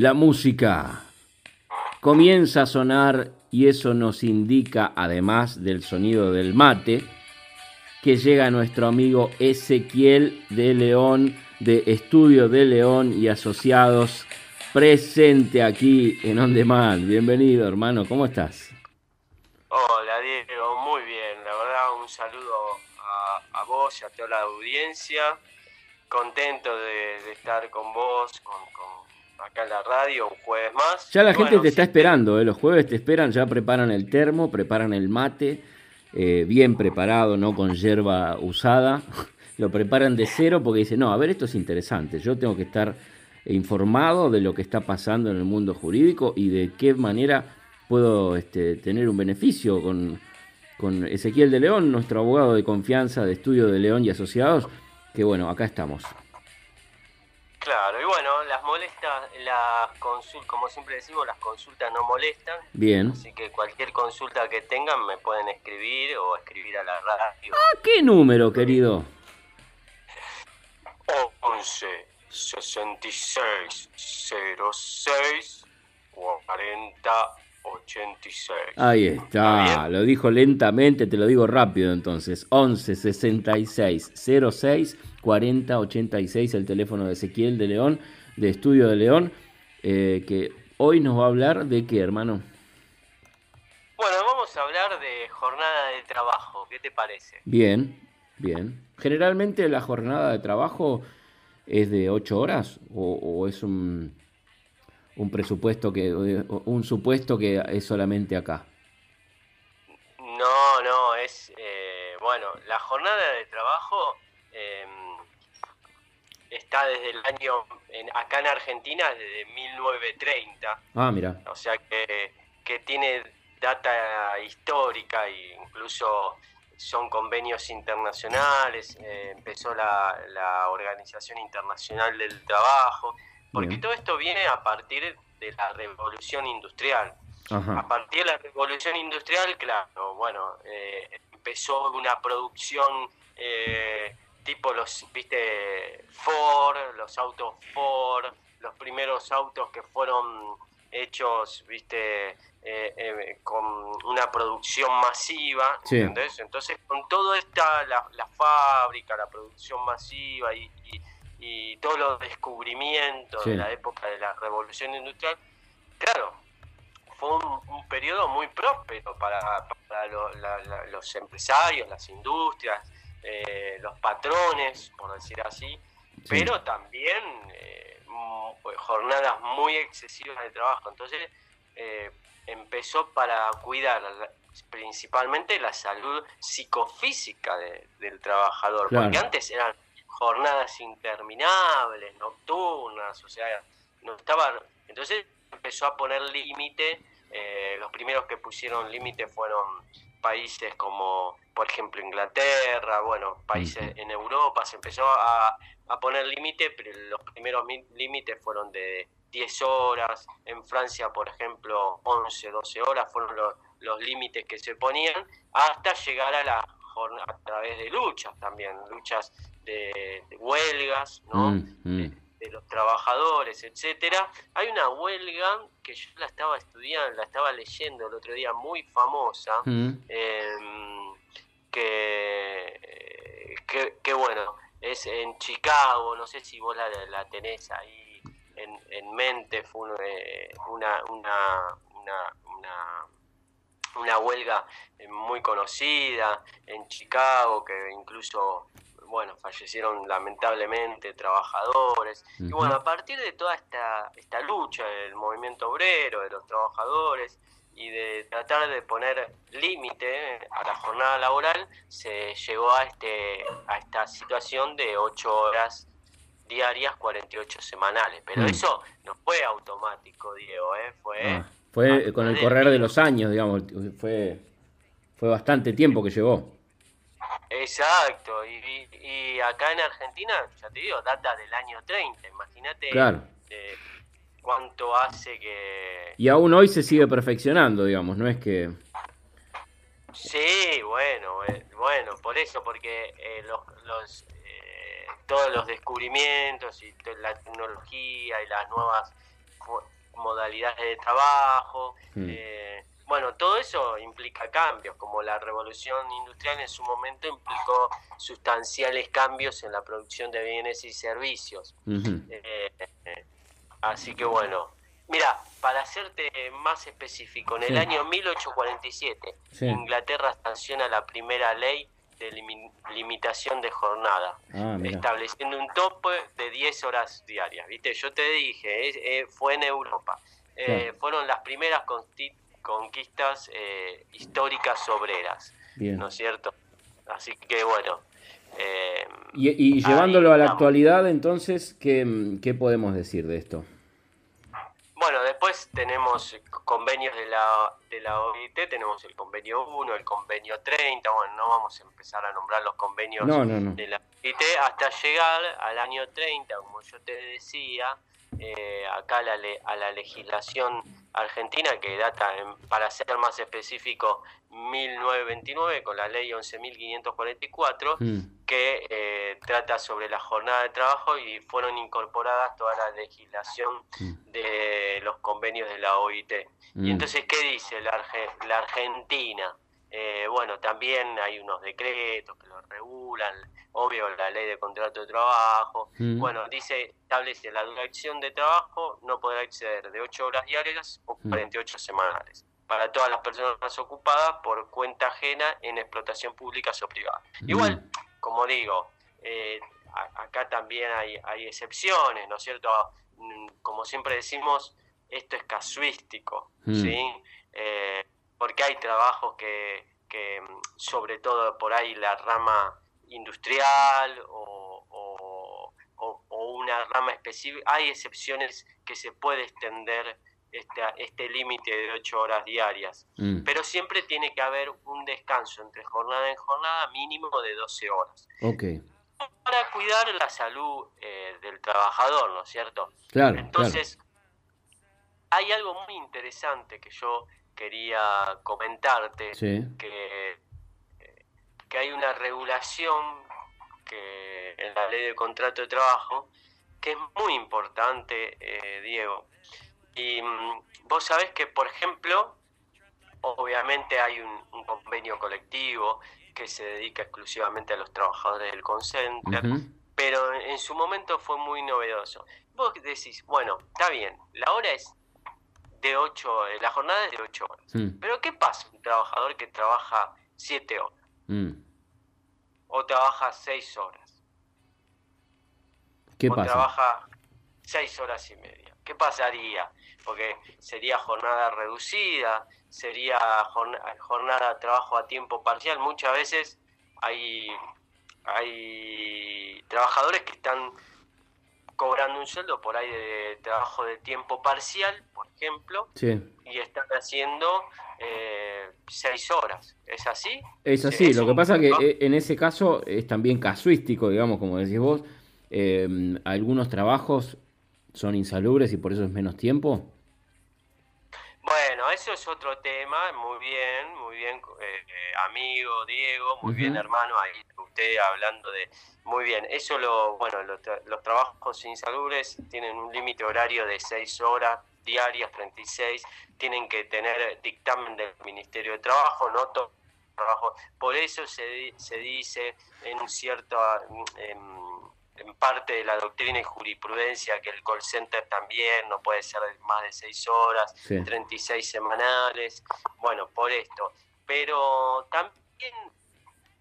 La música comienza a sonar y eso nos indica, además del sonido del mate, que llega nuestro amigo Ezequiel de León, de Estudio de León y Asociados, presente aquí en Ondemán. Bienvenido, hermano, ¿cómo estás? Hola, Diego, muy bien, la verdad, un saludo a vos y a toda la audiencia. Contento de estar con vos, acá en la radio, un jueves más. Ya la gente te está esperando, los jueves te esperan, ya preparan el termo, preparan el mate, bien preparado, no con yerba usada. Lo preparan de cero porque dicen, no, a ver, esto es interesante, yo tengo que estar informado de lo que está pasando en el mundo jurídico y de qué manera puedo tener un beneficio con Ezequiel de León, nuestro abogado de confianza de Estudio de León y Asociados, que bueno, acá estamos. Claro, y bueno, las molestas, como siempre decimos, las consultas no molestan. Bien. Así que cualquier consulta que tengan me pueden escribir o escribir a la radio. ¿A qué número, querido? 11-66-06-40-86. Ahí está, lo dijo lentamente, te lo digo rápido entonces. 11-66-06-40-86, el teléfono de Ezequiel de León, de Estudio de León, que hoy nos va a hablar de qué, hermano. Bueno, vamos a hablar de jornada de trabajo, ¿qué te parece? Bien, bien. Generalmente la jornada de trabajo es de 8 horas o es un presupuesto que, un supuesto que es solamente acá. No, no, es, bueno, la jornada de trabajo está desde el año, acá en Argentina, desde 1930. Ah, mira. O sea que tiene data histórica e incluso son convenios internacionales, empezó la Organización Internacional del Trabajo, porque bien, todo esto viene a partir de la Revolución Industrial. Ajá. A partir de la Revolución Industrial, claro, bueno, empezó una producción tipo los, viste, Ford, los autos Ford, los primeros autos que fueron hechos, viste, con una producción masiva, sí. ¿Entendés? Entonces, con toda esta, la fábrica, la producción masiva y todos los descubrimientos, sí, de la época de la Revolución Industrial, claro, fue un periodo muy próspero para los empresarios, las industrias, los patrones, por decir así, sí, pero también jornadas muy excesivas de trabajo. Entonces empezó para cuidar principalmente la salud psicofísica del trabajador, claro, porque antes eran jornadas interminables, nocturnas, o sea, no estaba. Entonces empezó a poner límite. Los primeros que pusieron límite fueron países como, por ejemplo, Inglaterra, bueno, países, uh-huh, en Europa. Se empezó a poner límite, pero los primeros límites fueron de 10 horas. En Francia, por ejemplo, 11, 12 horas fueron los límites que se ponían, hasta llegar a la jornada a través de luchas también, luchas de huelgas, ¿no? Mm. De los trabajadores, etcétera. Hay una huelga que yo la estaba estudiando, la estaba leyendo el otro día, muy famosa, que bueno, es en Chicago, no sé si vos la tenés ahí en mente. Fue una huelga muy conocida en Chicago, que incluso, bueno, fallecieron lamentablemente trabajadores. Uh-huh. Y bueno, a partir de toda esta lucha del movimiento obrero, de los trabajadores y de tratar de poner límite a la jornada laboral, se llegó a esta situación de 8 horas diarias, 48 semanales. Pero uh-huh, eso no fue automático, Diego, ¿eh? Fue con el correr de los años, digamos, fue bastante tiempo que llevó. Exacto, y acá en Argentina, ya te digo, data del año 30, imagínate, claro, cuánto hace que... Y aún hoy se sigue perfeccionando, digamos, no es que... Sí, bueno, por eso, porque todos los descubrimientos y la tecnología y las nuevas modalidades de trabajo. Bueno, todo eso implica cambios, como la revolución industrial en su momento implicó sustanciales cambios en la producción de bienes y servicios. Así que bueno, mira, para hacerte más específico, en el año 1847, Inglaterra sanciona la primera ley de limitación de jornada, estableciendo un tope de 10 horas diarias. ¿Viste? Yo te dije, fue en Europa. Fueron las primeras conquistas históricas obreras, ¿no es cierto? Así que bueno. Y llevándolo a la actualidad, entonces, ¿qué podemos decir de esto? Bueno, después tenemos convenios de la OIT, tenemos el convenio 1, el convenio 30, bueno, no vamos a empezar a nombrar los convenios de la OIT, hasta llegar al año 30, como yo te decía, acá a la legislación argentina, que data, para ser más específico, 1929, con la ley 11.544, que trata sobre la jornada de trabajo, y fueron incorporadas toda la legislación de los convenios de la OIT. Y entonces, ¿qué dice la Argentina? Bueno, también hay unos decretos que lo regulan, obvio, la ley de contrato de trabajo. Bueno, dice, establece la duración de trabajo, no podrá exceder de 8 horas diarias o 48 semanales para todas las personas ocupadas por cuenta ajena en explotación pública o privada. Igual, como digo, acá también hay excepciones, ¿no es cierto? Como siempre decimos, esto es casuístico, ¿sí? Porque hay trabajos que, sobre todo por ahí la rama industrial o una rama específica, hay excepciones que se puede extender este límite de 8 horas diarias. Pero siempre tiene que haber un descanso entre jornada en jornada mínimo de 12 horas. Para cuidar la salud del trabajador, ¿no es cierto? Entonces, hay algo muy interesante que yo quería comentarte, que hay una regulación que en la ley de contrato de trabajo que es muy importante, Diego. Y vos sabés que, por ejemplo, obviamente hay un convenio colectivo que se dedica exclusivamente a los trabajadores del call center, pero en su momento fue muy novedoso. Vos decís, bueno, está bien, la hora es de 8, la jornada es de 8 horas. Pero ¿qué pasa un trabajador que trabaja 7 horas? O trabaja 6 horas. ¿Qué pasa? O trabaja 6 horas y media. ¿Qué pasaría? Porque sería jornada reducida, sería jornada de trabajo a tiempo parcial. Muchas veces hay trabajadores que están cobrando un sueldo por ahí de trabajo de tiempo parcial, por ejemplo, y están haciendo 6 horas. ¿Es así? Es así. Lo que pasa es que en ese caso es también casuístico, digamos, como decís vos. Algunos trabajos son insalubres y por eso es menos tiempo. Bueno, eso es otro tema. Muy bien, amigo Diego, muy bien, hermano, ahí usted hablando de... Muy bien, eso bueno, los trabajos insalubres tienen un límite horario de 6 horas diarias, 36, tienen que tener dictamen del Ministerio de Trabajo, no todo trabajo. Por eso se dice en cierta... en parte de la doctrina y jurisprudencia que el call center también no puede ser más de 6 horas, 36 semanales, bueno, por esto. Pero también,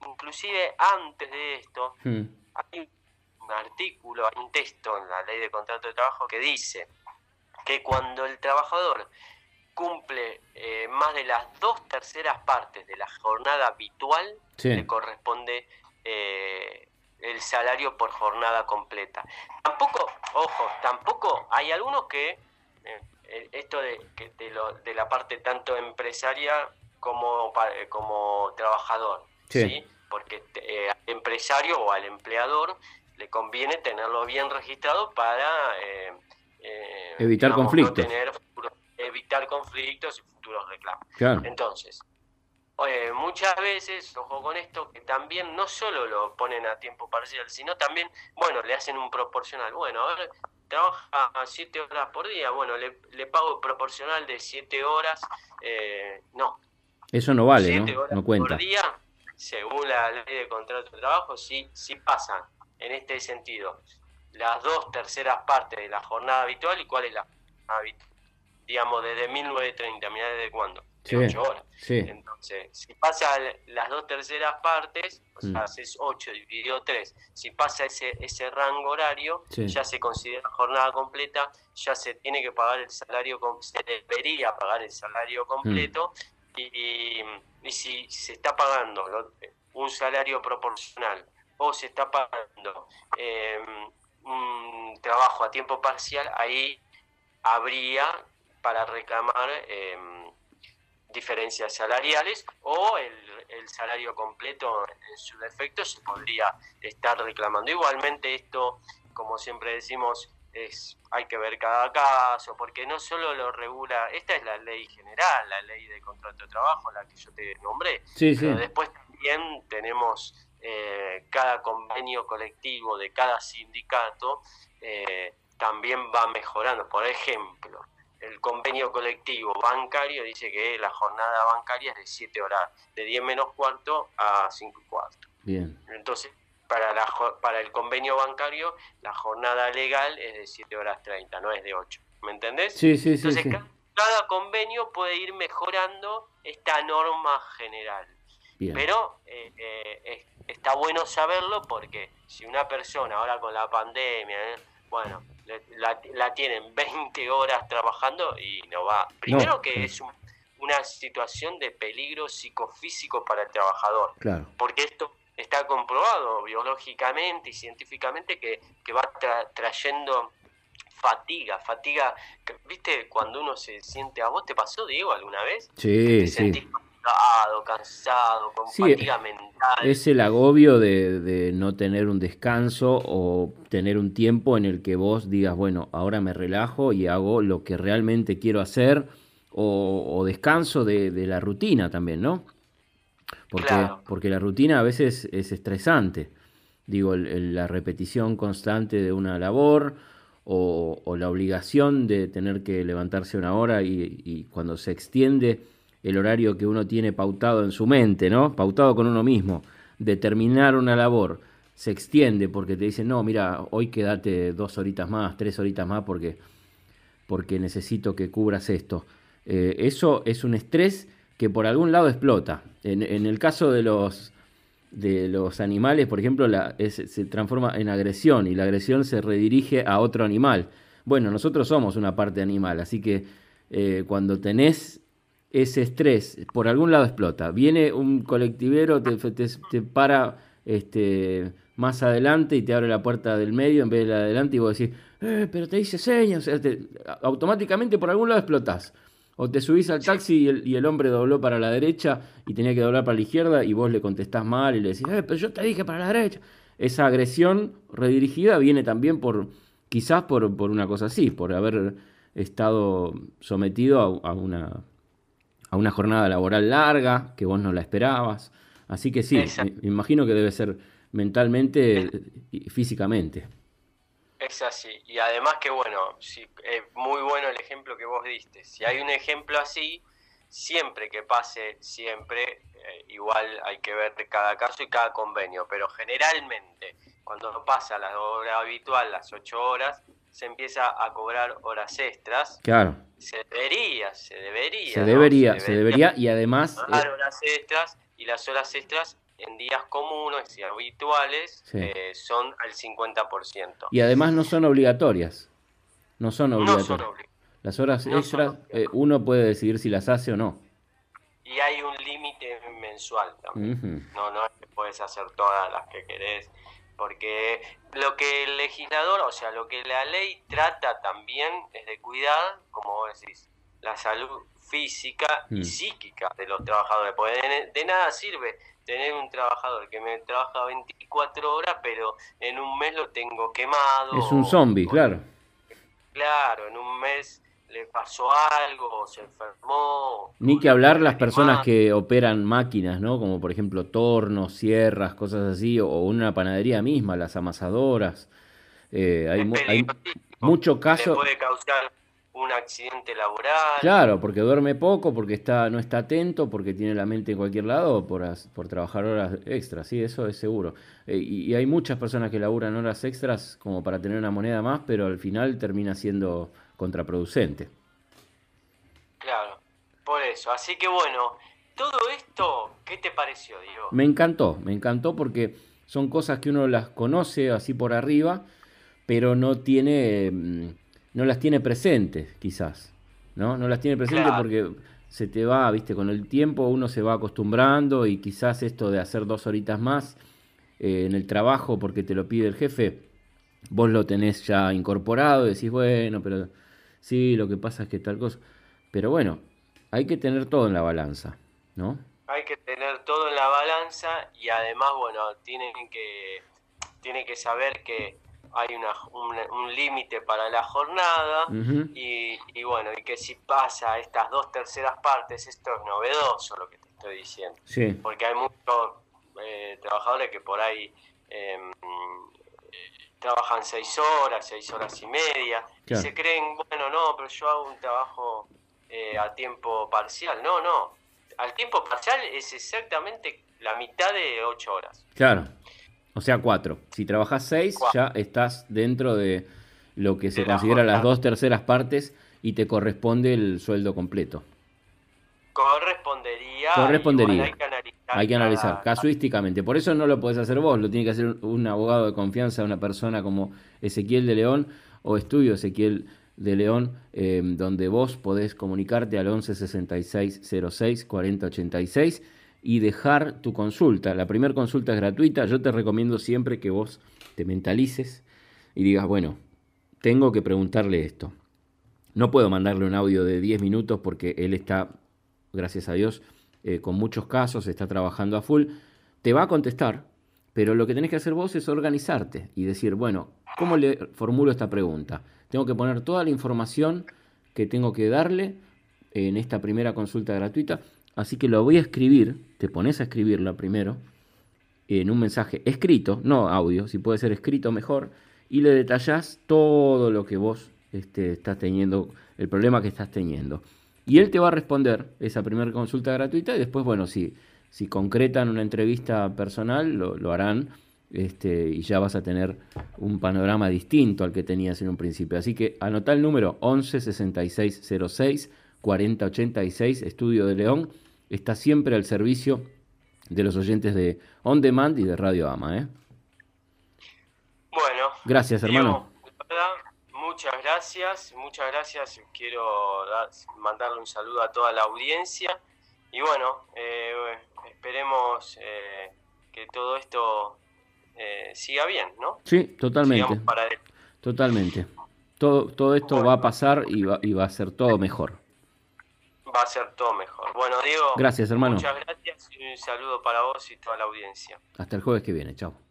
inclusive antes de esto, hay un artículo, hay un texto en la ley de contrato de trabajo que dice que cuando el trabajador cumple más de las 2/3 partes de la jornada habitual, le corresponde... el salario por jornada completa. Tampoco, ojo, tampoco hay algunos que esto de la parte tanto empresaria como trabajador, ¿sí? Porque al empresario o al empleador le conviene tenerlo bien registrado para evitar, digamos, conflictos, no tener evitar conflictos y futuros reclamos. Entonces, muchas veces, ojo con esto, que también no solo lo ponen a tiempo parcial, sino también, bueno, le hacen un proporcional. Bueno, a ver, trabaja 7 horas por día, bueno, le pago proporcional de 7 horas, no. Eso no vale, ¿no? 7 horas no cuenta. Por día, según la ley de contrato de trabajo, sí pasan, en este sentido, las 2/3 partes de la jornada habitual. ¿Y cuál es la jornada habitual? Digamos, desde 1930, mirá desde cuándo, de 8 horas. Sí. Entonces, si pasa las 2/3 partes, o sea, haces 8 dividido 3, si pasa ese rango horario, ya se considera jornada completa, ya se tiene que pagar el salario, se debería pagar el salario completo, y si se está pagando un salario proporcional, o se está pagando un trabajo a tiempo parcial, ahí habría para reclamar diferencias salariales, o el salario completo en su defecto se podría estar reclamando. Igualmente esto, como siempre decimos, hay que ver cada caso, porque no solo lo regula, esta es la ley general, la ley de contrato de trabajo, la que yo te nombré, pero después también tenemos cada convenio colectivo de cada sindicato, también va mejorando. Por ejemplo, el convenio colectivo bancario dice que la jornada bancaria es de 7 horas, de 10 menos cuarto a 5 y cuarto. Bien. Entonces, para el convenio bancario, la jornada legal es de 7 horas 30, no es de 8, ¿me entendés? Sí. Entonces, cada convenio puede ir mejorando esta norma general. Bien. Pero está bueno saberlo, porque si una persona ahora con la pandemia, bueno, la tienen 20 horas trabajando y no va. Primero que es una situación de peligro psicofísico para el trabajador, porque esto está comprobado biológicamente y científicamente que va trayendo fatiga. ¿Viste cuando uno se siente? ¿A vos te pasó, Diego, alguna vez? Sí. Sentís cansado, con fatiga mental. Es el agobio de no tener un descanso, o tener un tiempo en el que vos digas, bueno, ahora me relajo y hago lo que realmente quiero hacer, o descanso de la rutina también, ¿no? Porque la rutina a veces es estresante. Digo, la repetición constante de una labor, o la obligación de tener que levantarse una hora, y cuando se extiende el horario que uno tiene pautado en su mente, ¿no? Pautado con uno mismo, de terminar una labor, se extiende porque te dicen, no, mira, hoy quédate 2 horitas más, 3 horitas más, porque necesito que cubras esto. Eso es un estrés que por algún lado explota. En el caso de los animales, por ejemplo, se transforma en agresión, y la agresión se redirige a otro animal. Bueno, nosotros somos una parte animal, así que cuando tenés ese estrés, por algún lado explota. Viene un colectivero, te para más adelante y te abre la puerta del medio en vez de la de adelante, y vos decís, pero te hice señas. Automáticamente por algún lado explotás. O te subís al taxi y el hombre dobló para la derecha y tenía que doblar para la izquierda, y vos le contestás mal y le decís, pero yo te dije para la derecha. Esa agresión redirigida viene también quizás por una cosa así, por haber estado sometido a una jornada laboral larga que vos no la esperabas. Así que sí, me imagino que debe ser mentalmente y físicamente. Es así. Y además que, bueno, es muy bueno el ejemplo que vos diste. Si hay un ejemplo así, siempre que pase, igual hay que ver cada caso y cada convenio, pero generalmente cuando pasa la hora habitual, las 8 horas, se empieza a cobrar horas extras. Claro. Se debería, y además cobrar horas extras, y las horas extras en días comunes y habituales son al 50%. Y además no son obligatorias. Las horas extras uno puede decidir si las hace o no. Y hay un límite mensual también. No es que puedes hacer todas las que querés, porque lo que el legislador, o sea, lo que la ley trata también es de cuidar, como vos decís, la salud física y psíquica de los trabajadores, porque de nada sirve tener un trabajador que me trabaja 24 horas, pero en un mes lo tengo quemado. Es un zombie, claro. Claro, en un mes le pasó algo, se enfermó. Ni que hablar las personas que operan máquinas, ¿no? Como por ejemplo tornos, sierras, cosas así, o una panadería misma, las amasadoras. Hay mucho caso. Puede causar un accidente laboral. Claro, porque duerme poco, porque no está atento, porque tiene la mente en cualquier lado, por trabajar horas extras, sí, eso es seguro. Y hay muchas personas que laburan horas extras como para tener una moneda más, pero al final termina siendo contraproducente. Claro, por eso. Así que bueno, todo esto, ¿qué te pareció, Diego? Me encantó porque son cosas que uno las conoce así por arriba, pero no las tiene presentes, quizás, ¿no? No las tiene presentes, claro, porque se te va, viste, con el tiempo uno se va acostumbrando, y quizás esto de hacer 2 horitas más en el trabajo porque te lo pide el jefe, vos lo tenés ya incorporado y decís, bueno, pero sí, lo que pasa es que tal cosa. Pero bueno, hay que tener todo en la balanza, ¿no? Hay que tener todo en la balanza, y además, bueno, tienen que saber que hay un límite para la jornada, uh-huh, y bueno, y que si pasa estas 2/3 partes, esto es novedoso lo que te estoy diciendo, sí, porque hay muchos trabajadores que por ahí trabajan 6 horas, 6 horas y media, claro, y se creen, bueno, no, pero yo hago un trabajo a tiempo parcial. No, al tiempo parcial es exactamente la mitad de 8 horas. Claro. O sea, 4. Si trabajás 6, ya estás dentro de lo que se considera las 2/3 partes y te corresponde el sueldo completo. Correspondería. Bueno, hay que analizar casuísticamente. Por eso no lo podés hacer vos, lo tiene que hacer un abogado de confianza, una persona como Ezequiel de León o Estudio Ezequiel de León, donde vos podés comunicarte al 11 66 06 40 86. Y dejar tu consulta. La primera consulta es gratuita. Yo te recomiendo siempre que vos te mentalices y digas, bueno, tengo que preguntarle esto. No puedo mandarle un audio de 10 minutos porque él está, gracias a Dios, con muchos casos, está trabajando a full. Te va a contestar, pero lo que tenés que hacer vos es organizarte y decir, bueno, ¿cómo le formulo esta pregunta? Tengo que poner toda la información que tengo que darle en esta primera consulta gratuita. Así que lo voy a escribir, te pones a escribirla primero, en un mensaje escrito, no audio, si puede ser escrito mejor, y le detallás todo lo que vos estás teniendo, el problema que estás teniendo. Y él te va a responder esa primera consulta gratuita, y después, bueno, si concretan una entrevista personal, lo harán, y ya vas a tener un panorama distinto al que tenías en un principio. Así que anotá el número 11 66 06 40 86, Estudio de León. Está siempre al servicio de los oyentes de Ondemán y de Radio Ama, ¿eh? Bueno. Gracias, hermano. Diego, muchas gracias. Quiero mandarle un saludo a toda la audiencia. Y bueno, esperemos que todo esto siga bien, ¿no? Sí, totalmente. Para totalmente. Todo esto, bueno, va a pasar y va a ser todo mejor. Va a ser todo mejor. Bueno, Diego, gracias, hermano. Muchas gracias y un saludo para vos y toda la audiencia. Hasta el jueves que viene. Chao.